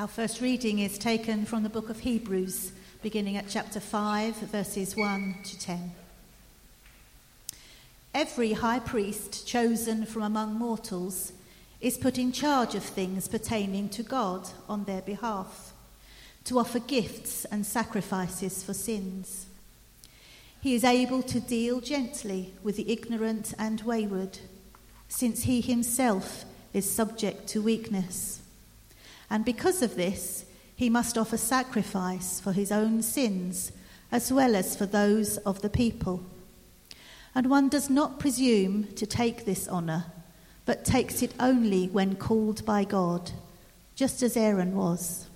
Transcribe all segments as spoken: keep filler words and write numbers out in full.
Our first reading is taken from the book of Hebrews, beginning at chapter five, verses one to ten. Every high priest chosen from among mortals is put in charge of things pertaining to God on their behalf, to offer gifts and sacrifices for sins. He is able to deal gently with the ignorant and wayward, since he himself is subject to weakness. And because of this, he must offer sacrifice for his own sins, as well as for those of the people. And one does not presume to take this honor, but takes it only when called by God, just as Aaron was.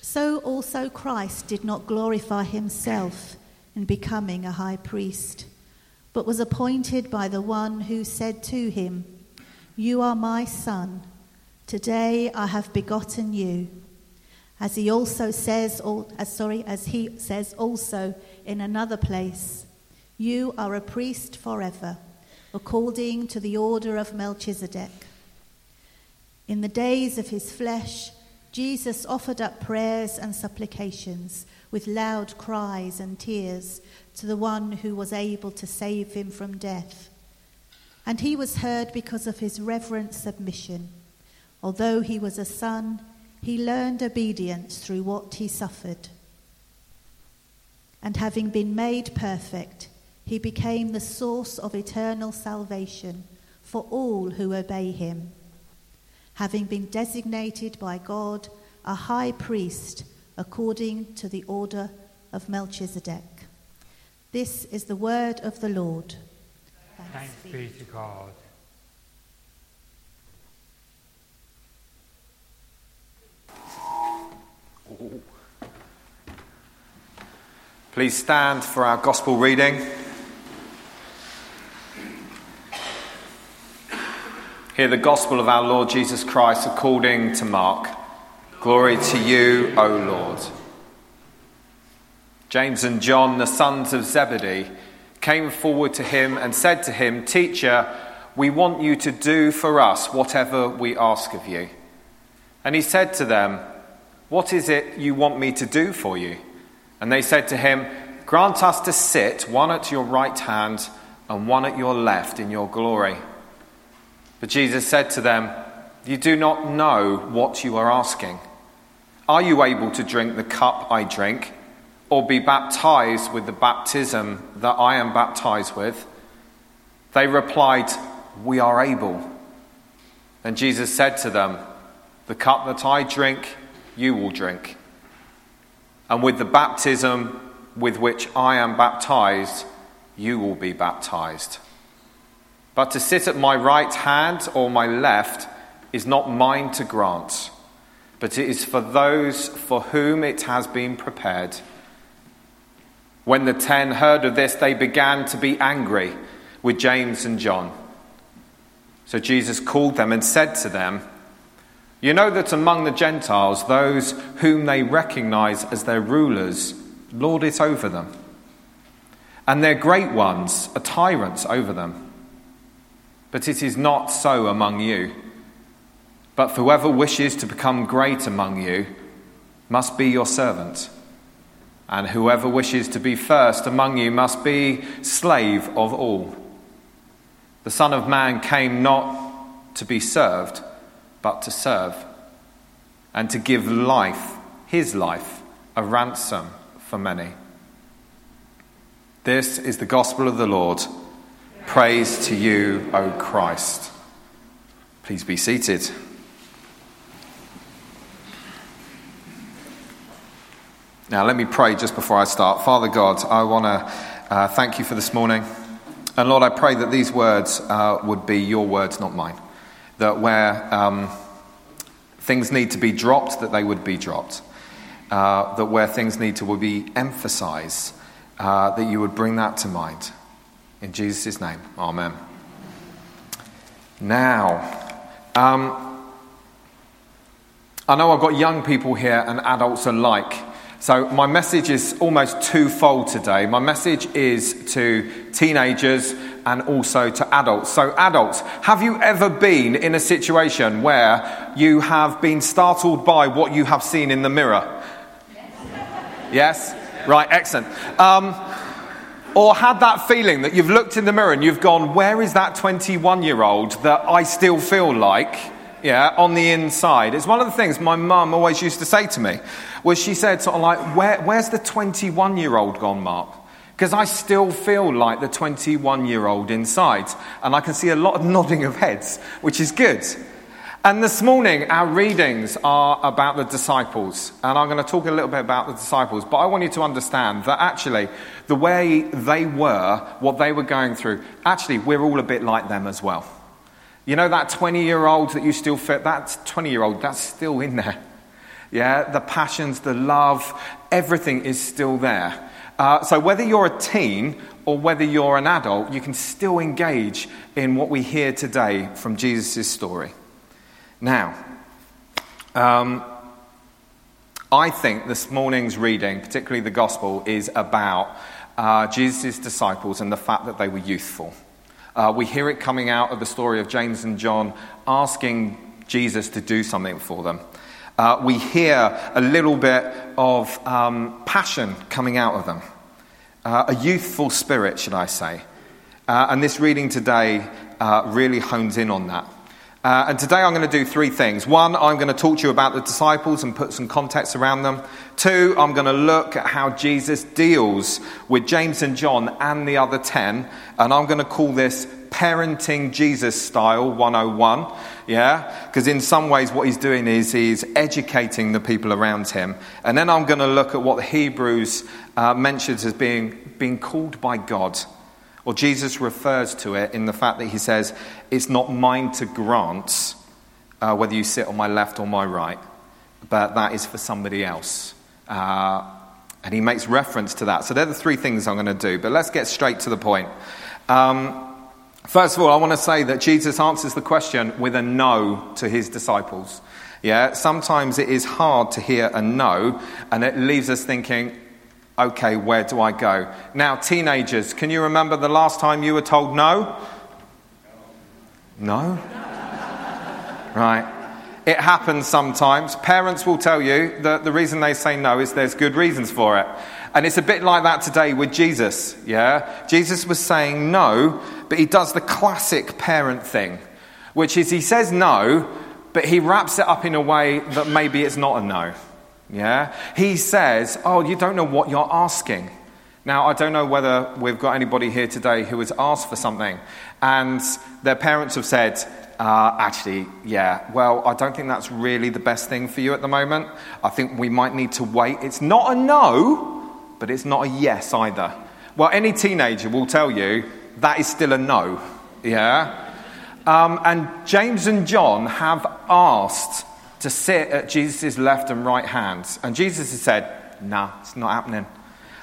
So also Christ did not glorify himself in becoming a high priest, but was appointed by the one who said to him, "You are my son. Today I have begotten you," as he also says, or, as, sorry, as he says also in another place, "You are a priest forever, according to the order of Melchizedek." In the days of his flesh, Jesus offered up prayers and supplications with loud cries and tears to the one who was able to save him from death. And he was heard because of his reverent submission. Although he was a son, he learned obedience through what he suffered. And having been made perfect, he became the source of eternal salvation for all who obey him, having been designated by God a high priest according to the order of Melchizedek. This is the word of the Lord. Thanks be to God. Please stand for our gospel reading. Hear the gospel of our Lord Jesus Christ according to Mark. Glory to you, O Lord. James and John, the sons of Zebedee, came forward to him and said to him, "Teacher, we want you to do for us whatever we ask of you." And he said to them, "What is it you want me to do for you?" And they said to him, "Grant us to sit, one at your right hand and one at your left in your glory." But Jesus said to them, "You do not know what you are asking. Are you able to drink the cup I drink, or be baptized with the baptism that I am baptized with?" They replied, "We are able." And Jesus said to them, "The cup that I drink, you will drink. And with the baptism with which I am baptized, you will be baptized. But to sit at my right hand or my left is not mine to grant, but it is for those for whom it has been prepared." When the ten heard of this, they began to be angry with James and John. So Jesus called them and said to them, "You know that among the Gentiles, those whom they recognize as their rulers lord it over them, and their great ones are tyrants over them. But it is not so among you. But whoever wishes to become great among you must be your servant, and whoever wishes to be first among you must be slave of all. The Son of Man came not to be served, but to serve, and to give life, his life, a ransom for many." This is the gospel of the Lord. Praise to you, O Christ. Please be seated. Now let me pray just before I start. Father God, I want to uh, thank you for this morning. And Lord, I pray that these words uh, would be your words, not mine. That where um, things need to be dropped, that they would be dropped. Uh, that where things need to be emphasised, uh, that you would bring that to mind. In Jesus' name, amen. Now, um, I know I've got young people here and adults alike, so my message is almost twofold today. My message is to teenagers and also to adults. So adults, have you ever been in a situation where you have been startled by what you have seen in the mirror? Yes? Right, excellent. Um, or had that feeling that you've looked in the mirror and you've gone, where is that twenty-one-year-old that I still feel like, yeah, on the inside? It's one of the things my mum always used to say to me, was she said sort of like, where, where's the twenty-one-year-old gone, Mark? Because I still feel like the twenty-one-year-old inside. And I can see a lot of nodding of heads, which is good. And this morning, our readings are about the disciples. And I'm going to talk a little bit about the disciples. But I want you to understand that actually, the way they were, what they were going through, actually, we're all a bit like them as well. You know that twenty-year-old that you still fit, that twenty-year-old, that's still in there. Yeah, the passions, the love, everything is still there. Uh, so whether you're a teen or whether you're an adult, you can still engage in what we hear today from Jesus' story. Now, um, I think this morning's reading, particularly the gospel, is about uh, Jesus' disciples and the fact that they were youthful. Uh, we hear it coming out of the story of James and John asking Jesus to do something for them. Uh, we hear a little bit of um, passion coming out of them. Uh, a youthful spirit, should I say. Uh, and this reading today uh, really hones in on that. Uh, and today I'm going to do three things. One, I'm going to talk to you about the disciples and put some context around them. Two, I'm going to look at how Jesus deals with James and John and the other ten. And I'm going to call this Parenting Jesus Style one oh one. Yeah, because in some ways what he's doing is he's educating the people around him. And then I'm going to look at what the Hebrews uh, mentions as being, being called by God. Or Jesus refers to it in the fact that he says, it's not mine to grant uh, whether you sit on my left or my right, but that is for somebody else. Uh, and he makes reference to that. So they're the three things I'm going to do, but let's get straight to the point. Um, first of all, I want to say that Jesus answers the question with a no to his disciples. Yeah, sometimes it is hard to hear a no, and it leaves us thinking, okay, where do I go? Now, teenagers, can you remember the last time you were told no? No? Right. It happens sometimes. Parents will tell you that the reason they say no is there's good reasons for it. And it's a bit like that today with Jesus, yeah? Jesus was saying no, but he does the classic parent thing, which is he says no, but he wraps it up in a way that maybe it's not a no. Yeah, he says, oh, you don't know what you're asking. Now, I don't know whether we've got anybody here today who has asked for something and their parents have said, uh, actually, yeah, well, I don't think that's really the best thing for you at the moment. I think we might need to wait. It's not a no, but it's not a yes either. Well, any teenager will tell you that is still a no. Yeah. Um, and James and John have asked to sit at Jesus' left and right hands. And Jesus has said, nah, it's not happening.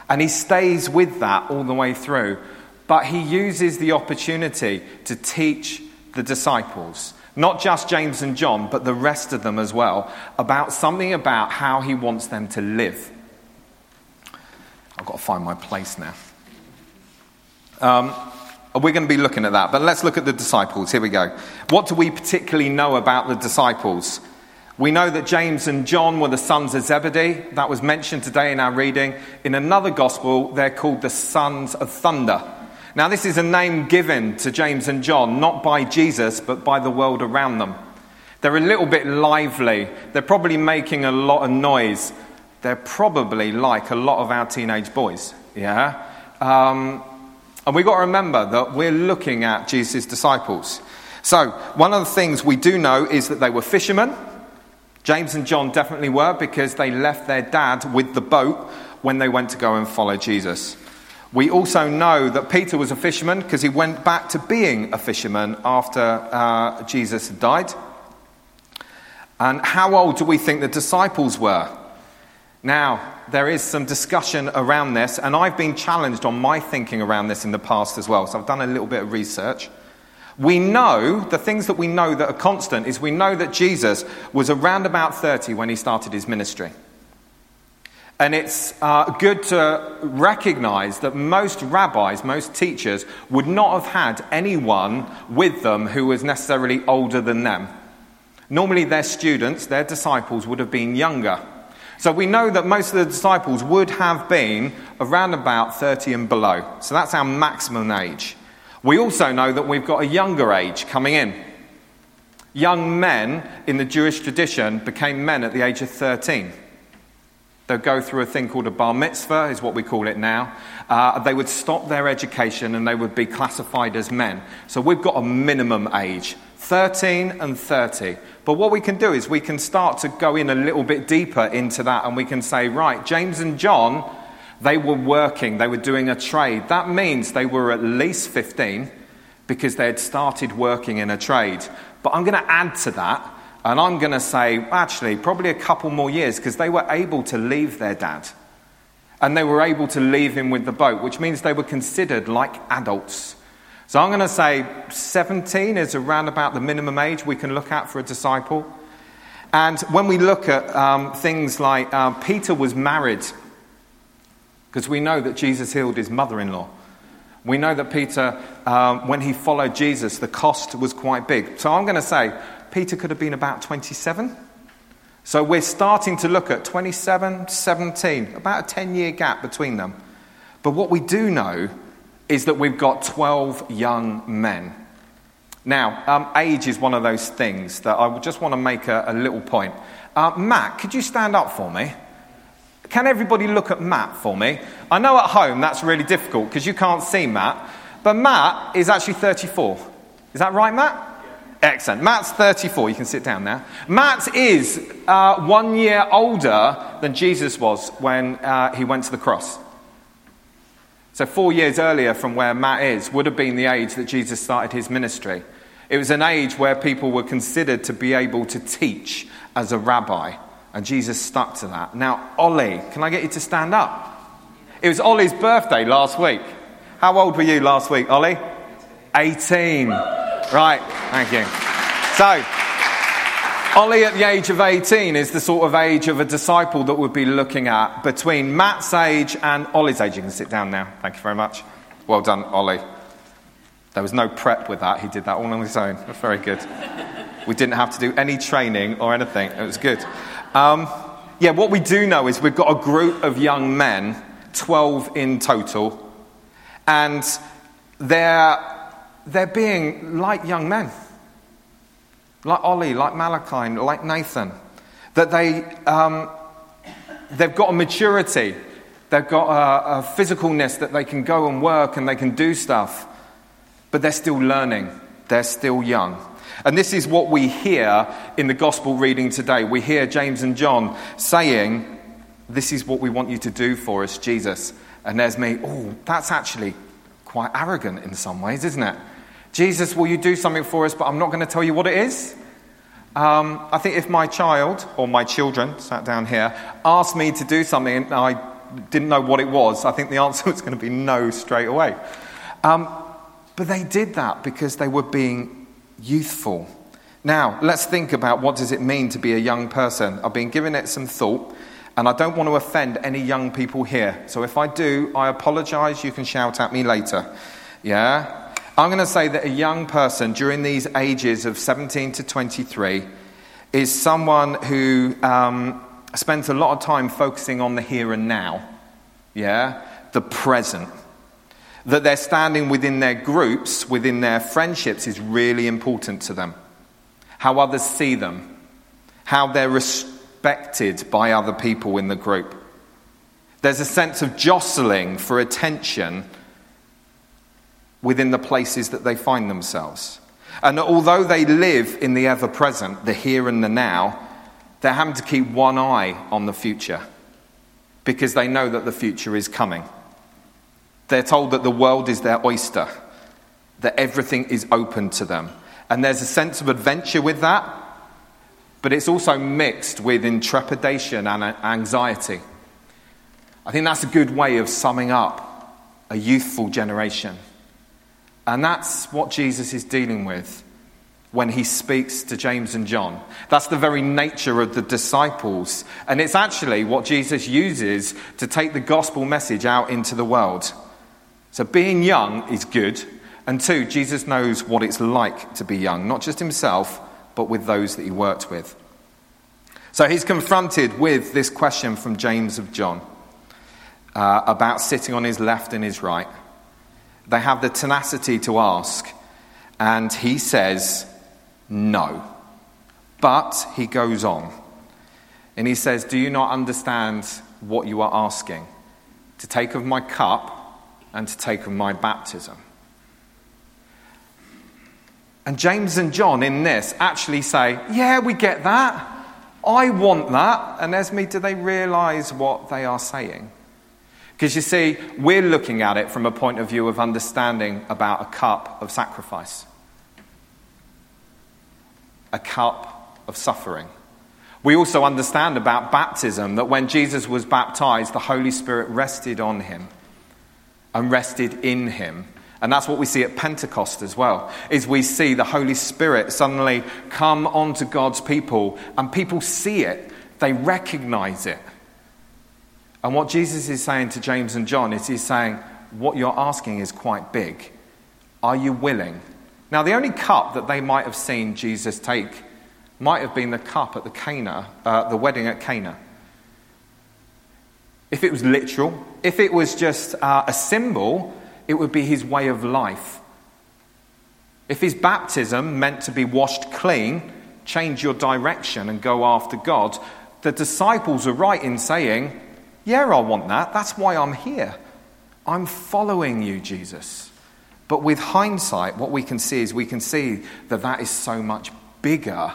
And he stays with that all the way through. But he uses the opportunity to teach the disciples, not just James and John, but the rest of them as well, about something about how he wants them to live. I've got to find my place now. Um, we're going to be looking at that, but let's look at the disciples. Here we go. What do we particularly know about the disciples? We know that James and John were the sons of Zebedee. That was mentioned today in our reading. In another gospel, they're called the sons of thunder. Now, this is a name given to James and John, not by Jesus, but by the world around them. They're a little bit lively. They're probably making a lot of noise. They're probably like a lot of our teenage boys. Yeah? Um, and we've got to remember that we're looking at Jesus' disciples. So, one of the things we do know is that they were fishermen. James and John definitely were, because they left their dad with the boat when they went to go and follow Jesus. We also know that Peter was a fisherman, because he went back to being a fisherman after uh, Jesus had died. And how old do we think the disciples were? Now, there is some discussion around this, and I've been challenged on my thinking around this in the past as well, so I've done a little bit of research. We know, the things that we know that are constant is we know that Jesus was around about thirty when he started his ministry. And it's uh, good to recognize that most rabbis, most teachers, would not have had anyone with them who was necessarily older than them. Normally their students, their disciples, would have been younger. So we know that most of the disciples would have been around about thirty and below. So that's our maximum age. We also know that we've got a younger age coming in. Young men in the Jewish tradition became men at the age of thirteen. They'll go through a thing called a bar mitzvah, is what we call it now. Uh, they would stop their education and they would be classified as men. So we've got a minimum age, thirteen and thirty. But what we can do is we can start to go in a little bit deeper into that, and we can say, right, James and John, they were working, they were doing a trade. That means they were at least fifteen because they had started working in a trade. But I'm going to add to that. And I'm going to say, actually, probably a couple more years, because they were able to leave their dad. And they were able to leave him with the boat, which means they were considered like adults. So I'm going to say seventeen is around about the minimum age we can look at for a disciple. And when we look at um, things like uh, Peter was married, because we know that Jesus healed his mother-in-law. We know that Peter, um, when he followed Jesus, the cost was quite big. So I'm going to say Peter could have been about twenty-seven. So we're starting to look at twenty-seven, seventeen, about a ten-year gap between them. But what we do know is that we've got twelve young men. Now, um, age is one of those things that I just want to make a, a little point. Uh, Matt, could you stand up for me? Can everybody look at Matt for me? I know at home that's really difficult because you can't see Matt. But Matt is actually thirty-four. Is that right, Matt? Excellent. Matt's thirty-four. You can sit down now. Matt is uh, one year older than Jesus was when uh, he went to the cross. So four years earlier from where Matt is would have been the age that Jesus started his ministry. It was an age where people were considered to be able to teach as a rabbi. And Jesus stuck to that. Now, Ollie, can I get you to stand up? It was Ollie's birthday last week. How old were you last week, Ollie? eighteen. Right, thank you. So, Ollie at the age of eighteen is the sort of age of a disciple that we'll be looking at between Matt's age and Ollie's age. You can sit down now. Thank you very much. Well done, Ollie. There was no prep with that. He did that all on his own. That's very good. We didn't have to do any training or anything. It was good. Um, yeah, what we do know is we've got a group of young men, twelve in total, and they're... They're being like young men, like Ollie, like Malachi, like Nathan, that they, um, they've got a maturity, they've got a, a physicalness that they can go and work and they can do stuff, but they're still learning, they're still young. And this is what we hear in the gospel reading today. We hear James and John saying, this is what we want you to do for us, Jesus. And there's me, oh, that's actually quite arrogant in some ways, isn't it? Jesus, will you do something for us, but I'm not going to tell you what it is? Um, I think if my child, or my children, sat down here, asked me to do something and I didn't know what it was, I think the answer was going to be no straight away. Um, but they did that because they were being youthful. Now, let's think about what does it mean to be a young person. I've been giving it some thought, and I don't want to offend any young people here. So if I do, I apologise. You can shout at me later. Yeah? I'm going to say that a young person during these ages of seventeen to twenty-three is someone who um, spends a lot of time focusing on the here and now, yeah, the present. That they're standing within their groups, within their friendships is really important to them. How others see them, how they're respected by other people in the group. There's a sense of jostling for attention within the places that they find themselves. And although they live in the ever-present, the here and the now, they're having to keep one eye on the future because they know that the future is coming. They're told that the world is their oyster, that everything is open to them. And there's a sense of adventure with that, but it's also mixed with intrepidation and anxiety. I think that's a good way of summing up a youthful generation. And that's what Jesus is dealing with. when he speaks to James and John. That's the very nature of the disciples. And it's actually what Jesus uses to take the gospel message out into the world. So being young is good. And two, Jesus knows what it's like to be young, not just himself, but with those that he worked with. So he's confronted with this question from James of John uh, about sitting on his left and his right. They have the tenacity to ask, and he says, no. But he goes on. And he says, do you not understand what you are asking? To take of my cup and to take of my baptism. And James and John in this actually say, yeah, we get that. I want that. And as me, do they realise what they are saying? Because you see, we're looking at it from a point of view of understanding about a cup of sacrifice. A cup of suffering. We also understand about baptism, that when Jesus was baptised, the Holy Spirit rested on him and rested in him. And that's what we see at Pentecost as well, is we see the Holy Spirit suddenly come onto God's people, and people see it, they recognise it. And what Jesus is saying to James and John is he's saying, what you're asking is quite big. Are you willing? Now, the only cup that they might have seen Jesus take might have been the cup at the Cana, uh, the wedding at Cana. If it was literal, if it was just uh, a symbol, it would be his way of life. If his baptism meant to be washed clean, change your direction and go after God, the disciples are right in saying, yeah, I want that. That's why I'm here. I'm following you, Jesus. But with hindsight, what we can see is we can see that that is so much bigger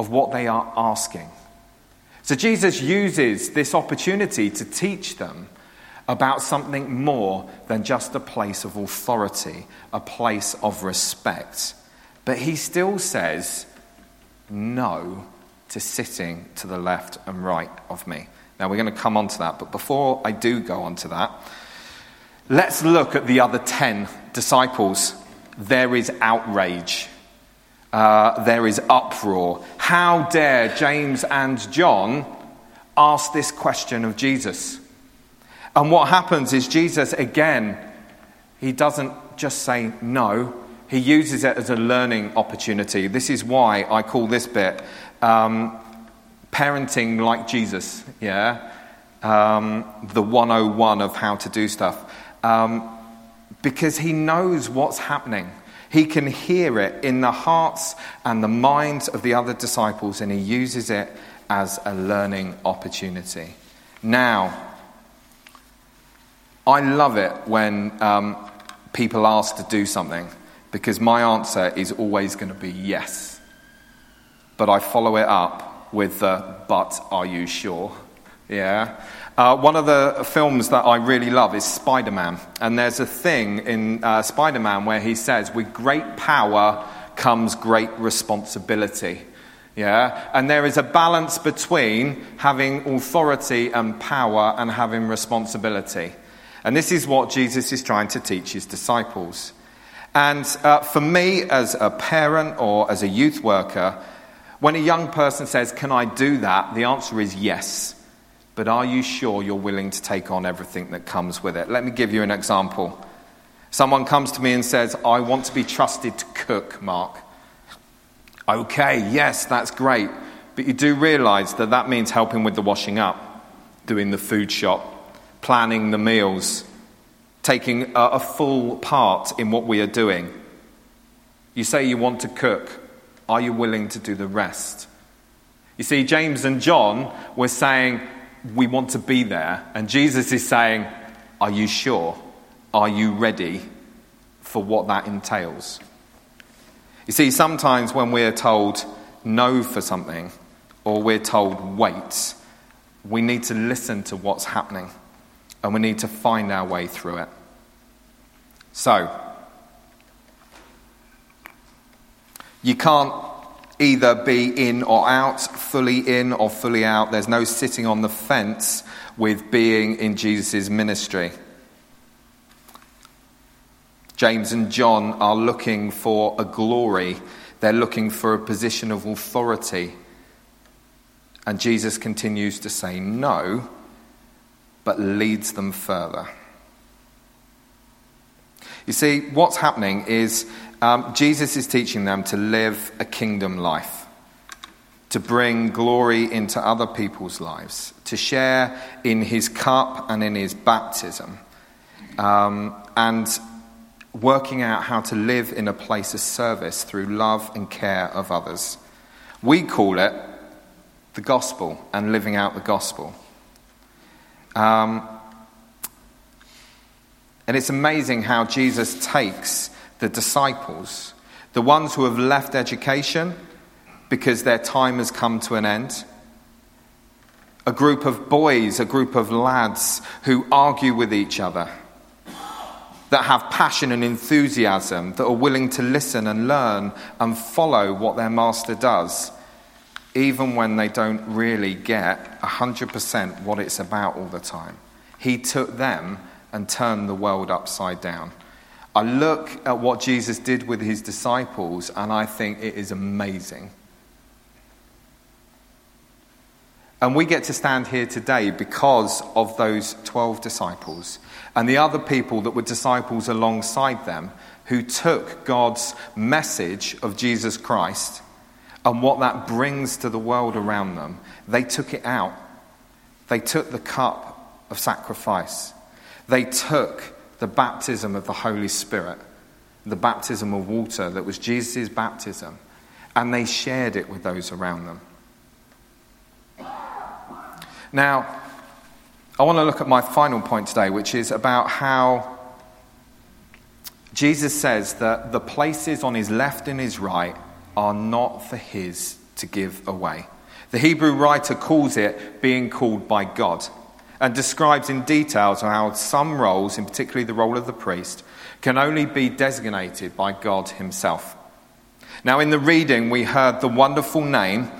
of what they are asking. So Jesus uses this opportunity to teach them about something more than just a place of authority, a place of respect. But he still says no to sitting to the left and right of me. Now, we're going to come on to that, but before I do go on to that, let's look at the other ten disciples. There is outrage. Uh, there is uproar. How dare James and John ask this question of Jesus? And what happens is Jesus, again, he doesn't just say no. He uses it as a learning opportunity. This is why I call this bit... Um, Parenting like Jesus, yeah? Um, the one oh one of how to do stuff. Um, because he knows what's happening. He can hear it in the hearts and the minds of the other disciples, and he uses it as a learning opportunity. Now, I love it when um, people ask to do something, because my answer is always going to be yes. But I follow it up with the, uh, but are you sure? Yeah. Uh, one of the films that I really love is Spider-Man. And there's a thing in uh, Spider-Man where he says, with great power comes great responsibility. Yeah. And there is a balance between having authority and power and having responsibility. And this is what Jesus is trying to teach his disciples. And uh, for me, as a parent or as a youth worker, when a young person says, can I do that? The answer is yes. But are you sure you're willing to take on everything that comes with it? Let me give you an example. Someone comes to me and says, I want to be trusted to cook, Mark. Okay, yes, that's great. But you do realise that that means helping with the washing up, doing the food shop, planning the meals, taking a, a full part in what we are doing. You say you want to cook. Are you willing to do the rest? You see, James and John were saying, we want to be there. And Jesus is saying, are you sure? Are you ready for what that entails? You see, sometimes when we're told no for something, or we're told wait, we need to listen to what's happening. And we need to find our way through it. So, you can't either be in or out, fully in or fully out. There's no sitting on the fence with being in Jesus' ministry. James and John are looking for a glory They're looking for a position of authority. And Jesus continues to say no, but leads them further. You see, what's happening is um, Jesus is teaching them to live a kingdom life, to bring glory into other people's lives, to share in his cup and in his baptism, um, and working out how to live in a place of service through love and care of others. We call it the gospel and living out the gospel. Um, and it's amazing how Jesus takes the disciples, the ones who have left education because their time has come to an end, a group of boys, a group of lads who argue with each other, that have passion and enthusiasm, that are willing to listen and learn and follow what their master does, even when they don't really get one hundred percent what it's about all the time. He took them and turned the world upside down. I look at what Jesus did with his disciples and I think it is amazing. And we get to stand here today because of those twelve disciples and the other people that were disciples alongside them who took God's message of Jesus Christ and what that brings to the world around them. They took it out. They took the cup of sacrifice. They took the baptism of the Holy Spirit, the baptism of water that was Jesus' baptism, and they shared it with those around them. Now, I want to look at my final point today, which is about how Jesus says that the places on his left and his right are not for his to give away. The Hebrew writer calls it being called by God, and describes in details how some roles, in particularly the role of the priest, can only be designated by God himself. Now, in the reading, we heard the wonderful name,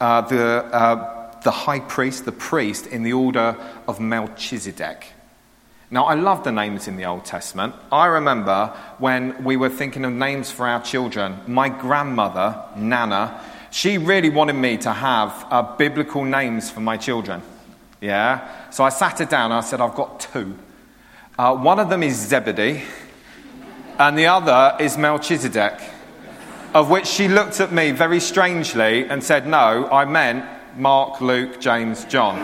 uh, the uh, the high priest, the priest, in the order of Melchizedek. Now, I love the names in the Old Testament. I remember when we were thinking of names for our children, my grandmother, Nana, she really wanted me to have uh, biblical names for my children. Yeah, so I sat her down and I said, I've got two. Uh, one of them is Zebedee and the other is Melchizedek, of which she looked at me very strangely and said, no, I meant Mark, Luke, James, John.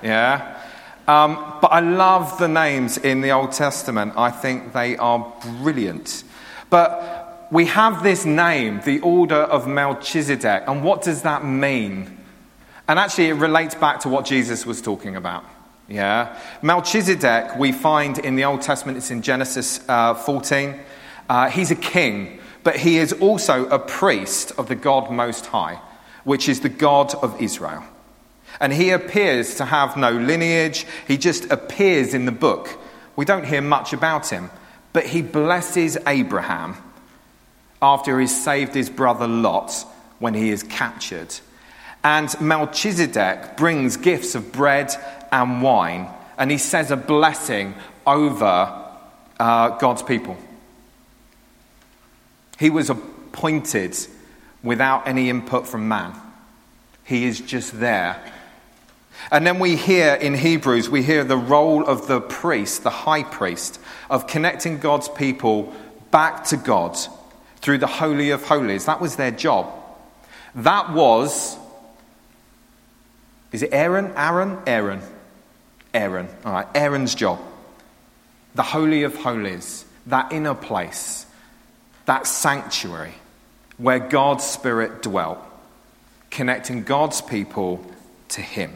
Yeah, um, but I love the names in the Old Testament. I think they are brilliant. But we have this name, the order of Melchizedek, and what does that mean? And actually, it relates back to what Jesus was talking about. Yeah, Melchizedek, we find in the Old Testament, it's in Genesis uh, fourteen. Uh, he's a king, but he is also a priest of the God Most High, which is the God of Israel. And he appears to have no lineage. He just appears in the book. We don't hear much about him, but he blesses Abraham after he's saved his brother Lot when he is captured. And Melchizedek brings gifts of bread and wine, and he says a blessing over uh, God's people. He was appointed without any input from man. He is just there. And then we hear in Hebrews, we hear the role of the priest, the high priest, of connecting God's people back to God through the Holy of Holies. That was their job. That was... Is it Aaron? Aaron? Aaron. Aaron. All right. Aaron's job. The Holy of Holies. That inner place. That sanctuary where God's Spirit dwelt. Connecting God's people to him.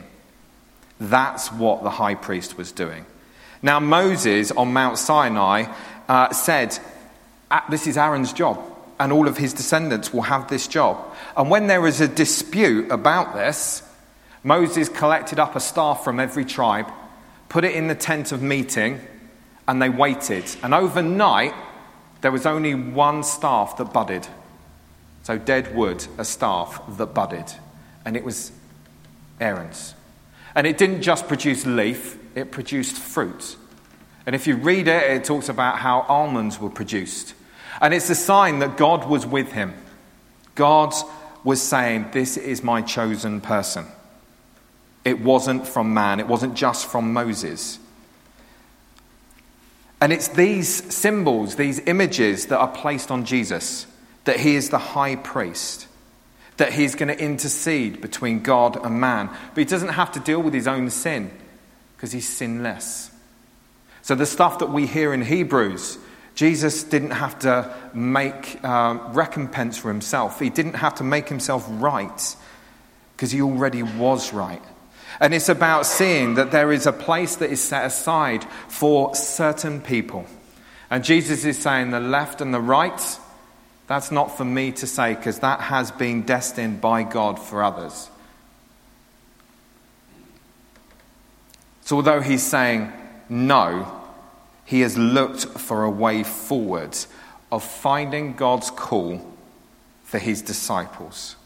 That's what the high priest was doing. Now Moses on Mount Sinai uh, said, this is Aaron's job. And all of his descendants will have this job. And when there was a dispute about this, Moses collected up a staff from every tribe, put it in the tent of meeting, and they waited. And overnight, there was only one staff that budded. So dead wood, a staff that budded. And it was Aaron's. And it didn't just produce leaf, it produced fruit. And if you read it, it talks about how almonds were produced. And it's a sign that God was with him. God was saying, this is my chosen person. It wasn't from man. It wasn't just from Moses. And it's these symbols, these images that are placed on Jesus, that he is the high priest, that he's going to intercede between God and man. But he doesn't have to deal with his own sin because he's sinless. So the stuff that we hear in Hebrews, Jesus didn't have to make uh, recompense for himself. He didn't have to make himself right because he already was right. And it's about seeing that there is a place that is set aside for certain people. And Jesus is saying the left and the right, that's not for me to say because that has been destined by God for others. So although he's saying no, he has looked for a way forward of finding God's call for his disciples.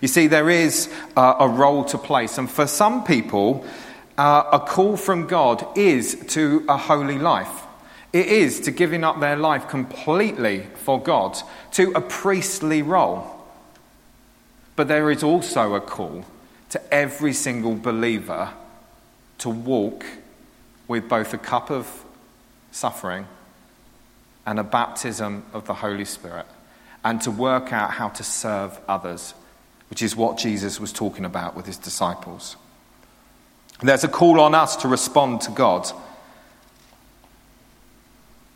You see, there is uh, a role to place. And for some people, uh, a call from God is to a holy life. It is to giving up their life completely for God, to a priestly role. But there is also a call to every single believer to walk with both a cup of suffering and a baptism of the Holy Spirit, and to work out how to serve others, which is what Jesus was talking about with his disciples. And there's a call on us to respond to God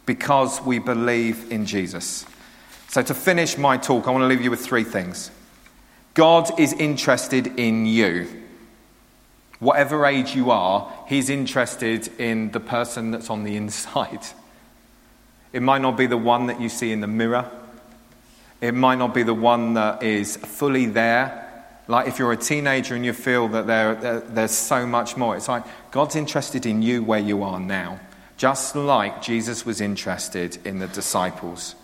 because we believe in Jesus. So to finish my talk, I want to leave you with three things. God is interested in you. Whatever age you are, he's interested in the person that's on the inside. It might not be the one that you see in the mirror. It might not be the one that is fully there. Like if you're a teenager and you feel that there, there, there's so much more. It's like God's interested in you where you are now. Just like Jesus was interested in the disciples.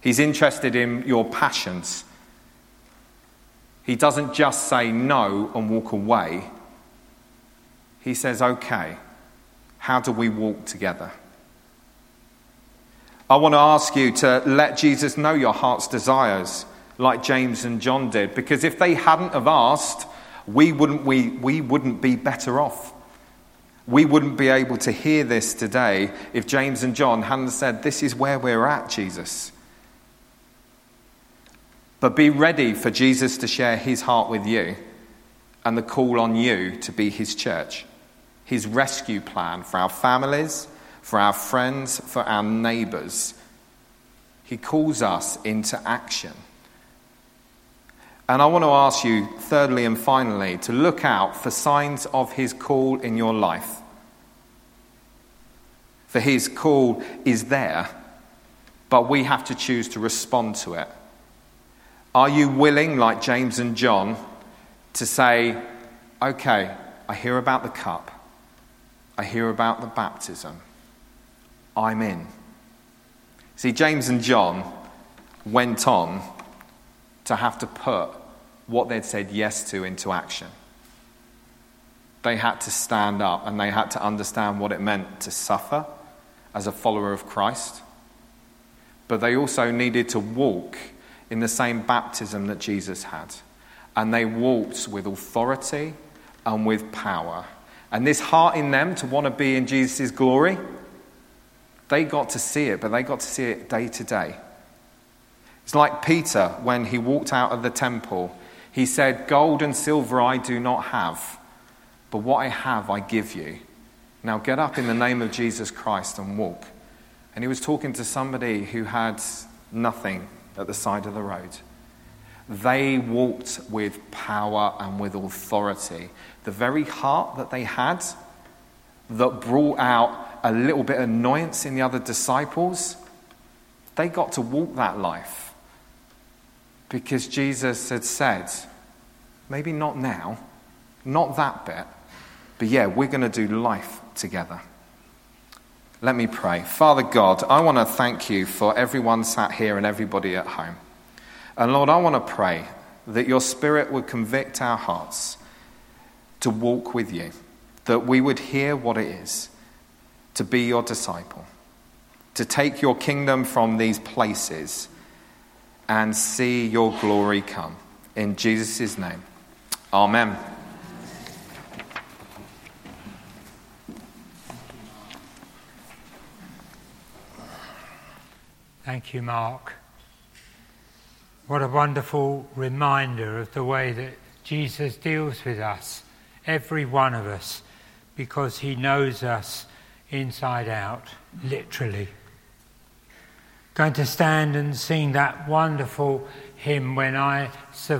He's interested in your passions. He doesn't just say no and walk away. He says, okay, how do we walk together? I want to ask you to let Jesus know your heart's desires, like James and John did, because if they hadn't have asked, we wouldn't, we, we wouldn't be better off. We wouldn't be able to hear this today if James and John hadn't said, this is where we're at, Jesus. But be ready for Jesus to share his heart with you and the call on you to be his church, his rescue plan for our families, for our friends, for our neighbours. He calls us into action. And I want to ask you, thirdly and finally, to look out for signs of his call in your life. For his call is there, but we have to choose to respond to it. Are you willing, like James and John, to say, okay, I hear about the cup, I hear about the baptism, I'm in. See, James and John went on to have to put what they'd said yes to into action. They had to stand up and they had to understand what it meant to suffer as a follower of Christ. But they also needed to walk in the same baptism that Jesus had. And they walked with authority and with power. And this heart in them to want to be in Jesus' glory, they got to see it, but they got to see it day to day. It's like Peter, when he walked out of the temple, he said, gold and silver I do not have, but what I have I give you. Now get up in the name of Jesus Christ and walk. And he was talking to somebody who had nothing at the side of the road. They walked with power and with authority. The very heart that they had that brought out a little bit of annoyance in the other disciples, they got to walk that life because Jesus had said, maybe not now, not that bit, but yeah, we're going to do life together. Let me pray. Father God, I want to thank you for everyone sat here and everybody at home. And Lord, I want to pray that your Spirit would convict our hearts to walk with you, that we would hear what it is to be your disciple. to take your kingdom from these places and see your glory come. In Jesus' name, amen. Thank you, Mark. What a wonderful reminder of the way that Jesus deals with us, every one of us, because he knows us inside out, literally. Going to stand and sing that wonderful hymn, When I Survive.